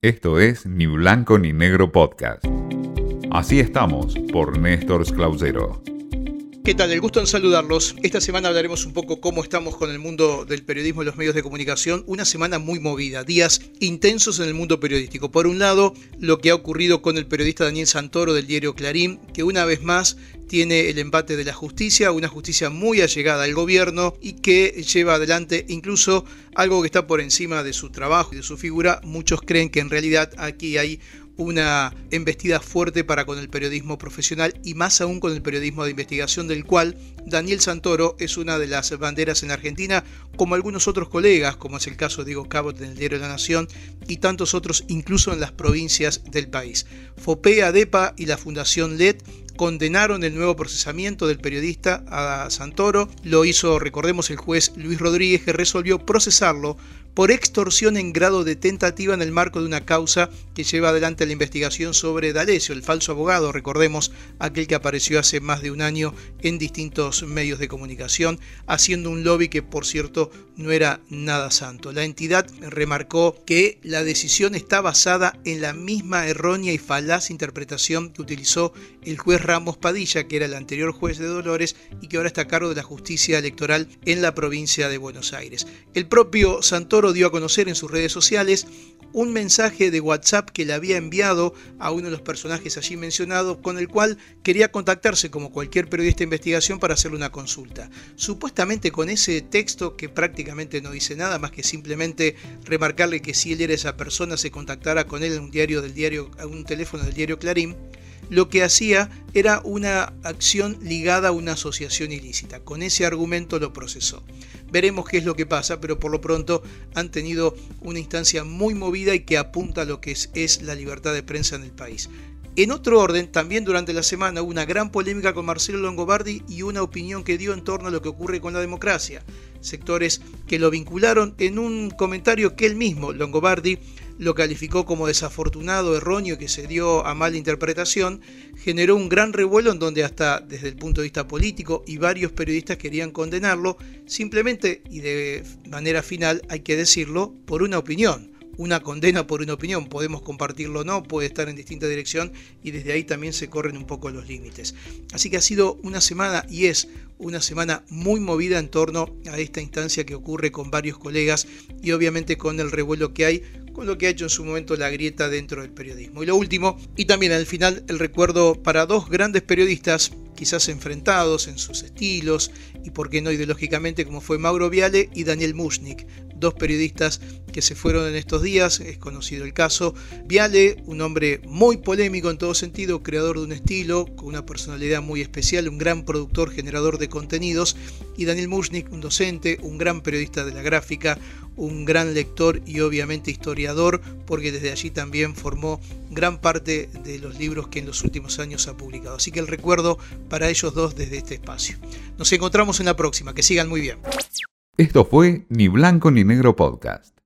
Esto es Ni Blanco Ni Negro Podcast. Así estamos por Néstor Clausero. ¿Qué tal? El gusto en saludarlos. Esta semana hablaremos un poco cómo estamos con el mundo del periodismo y los medios de comunicación. Una semana muy movida, días intensos en el mundo periodístico. Por un lado, lo que ha ocurrido con el periodista Daniel Santoro del diario Clarín, que una vez más tiene el embate de la justicia, una justicia muy allegada al gobierno y que lleva adelante incluso algo que está por encima de su trabajo y de su figura. Muchos creen que en realidad aquí hay una embestida fuerte para con el periodismo profesional y más aún con el periodismo de investigación, del cual Daniel Santoro es una de las banderas en la Argentina, como algunos otros colegas, como es el caso de Diego Cabot en el Diario de la Nación y tantos otros incluso en las provincias del país. FOPEA, DEPA y la Fundación LED condenaron el nuevo procesamiento del periodista a Santoro. Lo hizo, recordemos, el juez Luis Rodríguez, que resolvió procesarlo por extorsión en grado de tentativa en el marco de una causa que lleva adelante la investigación sobre D'Alessio, el falso abogado, recordemos, aquel que apareció hace más de un año en distintos medios de comunicación, haciendo un lobby que, por cierto, no era nada santo. La entidad remarcó que la decisión está basada en la misma errónea y falaz interpretación que utilizó el juez Ramos Padilla, que era el anterior juez de Dolores y que ahora está a cargo de la justicia electoral en la provincia de Buenos Aires. El propio Santoro dio a conocer en sus redes sociales un mensaje de WhatsApp que le había enviado a uno de los personajes allí mencionado, con el cual quería contactarse como cualquier periodista de investigación para hacerle una consulta. Supuestamente con ese texto, que prácticamente no dice nada más que simplemente remarcarle que si él era esa persona se contactara con él en un teléfono del diario Clarín, lo que hacía era una acción ligada a una asociación ilícita. Con ese argumento lo procesó. Veremos qué es lo que pasa, pero por lo pronto han tenido una instancia muy movida y que apunta a lo que es la libertad de prensa en el país. En otro orden, también durante la semana hubo una gran polémica con Marcelo Longobardi y una opinión que dio en torno a lo que ocurre con la democracia. Sectores que lo vincularon en un comentario que él mismo, Longobardi, lo calificó como desafortunado, erróneo y que se dio a mala interpretación, generó un gran revuelo en donde hasta desde el punto de vista político y varios periodistas querían condenarlo, simplemente y de manera final hay que decirlo, por una opinión. Una condena por una opinión, podemos compartirlo o no, puede estar en distinta dirección y desde ahí también se corren un poco los límites. Así que ha sido una semana y es una semana muy movida en torno a esta instancia que ocurre con varios colegas y obviamente con el revuelo que hay, con lo que ha hecho en su momento la grieta dentro del periodismo. Y lo último, y también al final el recuerdo para dos grandes periodistas, quizás enfrentados en sus estilos y por qué no ideológicamente, como fue Mauro Viale y Daniel Muschnik, dos periodistas que se fueron en estos días. Es conocido el caso. Viale, un hombre muy polémico en todo sentido, creador de un estilo, con una personalidad muy especial, un gran productor, generador de contenidos, y Daniel Muschnik, un docente, un gran periodista de la gráfica, un gran lector y obviamente historiador, porque desde allí también formó gran parte de los libros que en los últimos años ha publicado. Así que el recuerdo para ellos dos desde este espacio. Nos encontramos en la próxima. Que sigan muy bien. Esto fue Ni Blanco Ni Negro Podcast.